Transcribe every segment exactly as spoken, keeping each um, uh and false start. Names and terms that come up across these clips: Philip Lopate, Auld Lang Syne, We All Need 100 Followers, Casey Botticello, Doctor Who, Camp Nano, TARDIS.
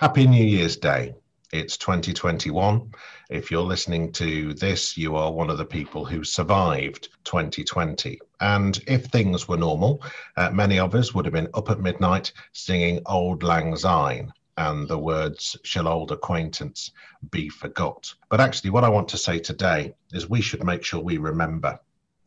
Happy New Year's Day. It's twenty twenty-one. If you're listening to this, you are one of the people who survived twenty twenty. And if things were normal, uh, many of us would have been up at midnight singing Auld Lang Syne and the words, "Shall old acquaintance be forgot." But actually what I want to say today is we should make sure we remember.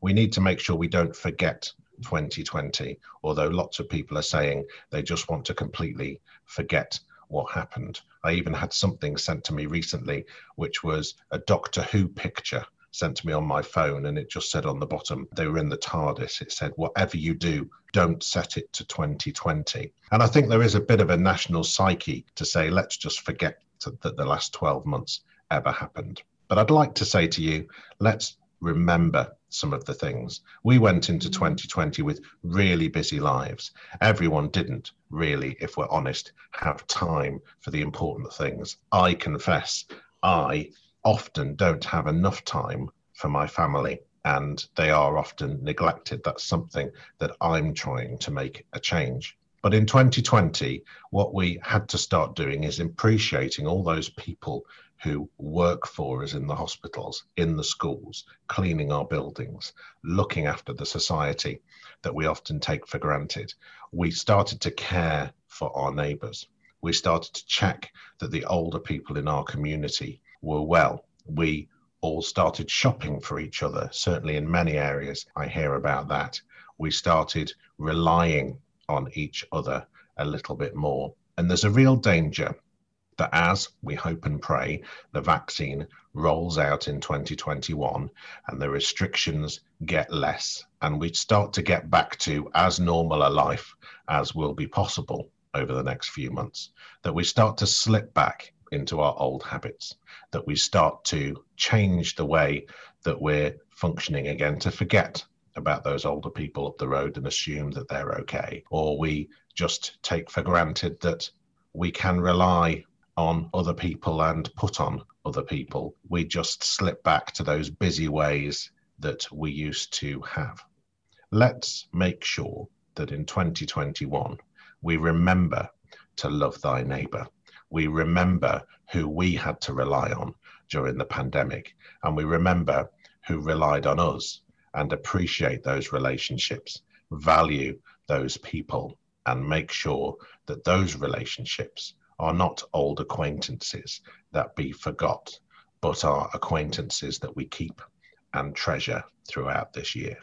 We need to make sure we don't forget twenty twenty, although lots of people are saying they just want to completely forget what happened. I even had something sent to me recently, which was a Doctor Who picture sent to me on my phone, and it just said on the bottom, they were in the TARDIS. It said, whatever you do, don't set it to twenty twenty. And I think there is a bit of a national psyche to say, let's just forget that the last twelve months ever happened. But I'd like to say to you, let's remember some of the things. We went into twenty twenty with really busy lives. Everyone didn't really, if we're honest, have time for the important things. I confess, I often don't have enough time for my family, and they are often neglected. That's something that I'm trying to make a change. But in twenty twenty, what we had to start doing is appreciating all those people who work for us in the hospitals, in the schools, cleaning our buildings, looking after the society that we often take for granted. We started to care for our neighbours. We started to check that the older people in our community were well. We all started shopping for each other, certainly in many areas. I hear about that. We started relying on each other a little bit more. And there's a real danger that as we hope and pray, the vaccine rolls out in twenty twenty-one and the restrictions get less and we start to get back to as normal a life as will be possible over the next few months, that we start to slip back into our old habits, that we start to change the way that we're functioning again to forget about those older people up the road and assume that they're okay. Or we just take for granted that we can rely on other people and put on other people. We just slip back to those busy ways that we used to have. Let's make sure that in twenty twenty-one, we remember to love thy neighbour. We remember who we had to rely on during the pandemic, and we remember who relied on us, and appreciate those relationships, value those people, and make sure that those relationships are not old acquaintances that be forgot, but are acquaintances that we keep and treasure throughout this year.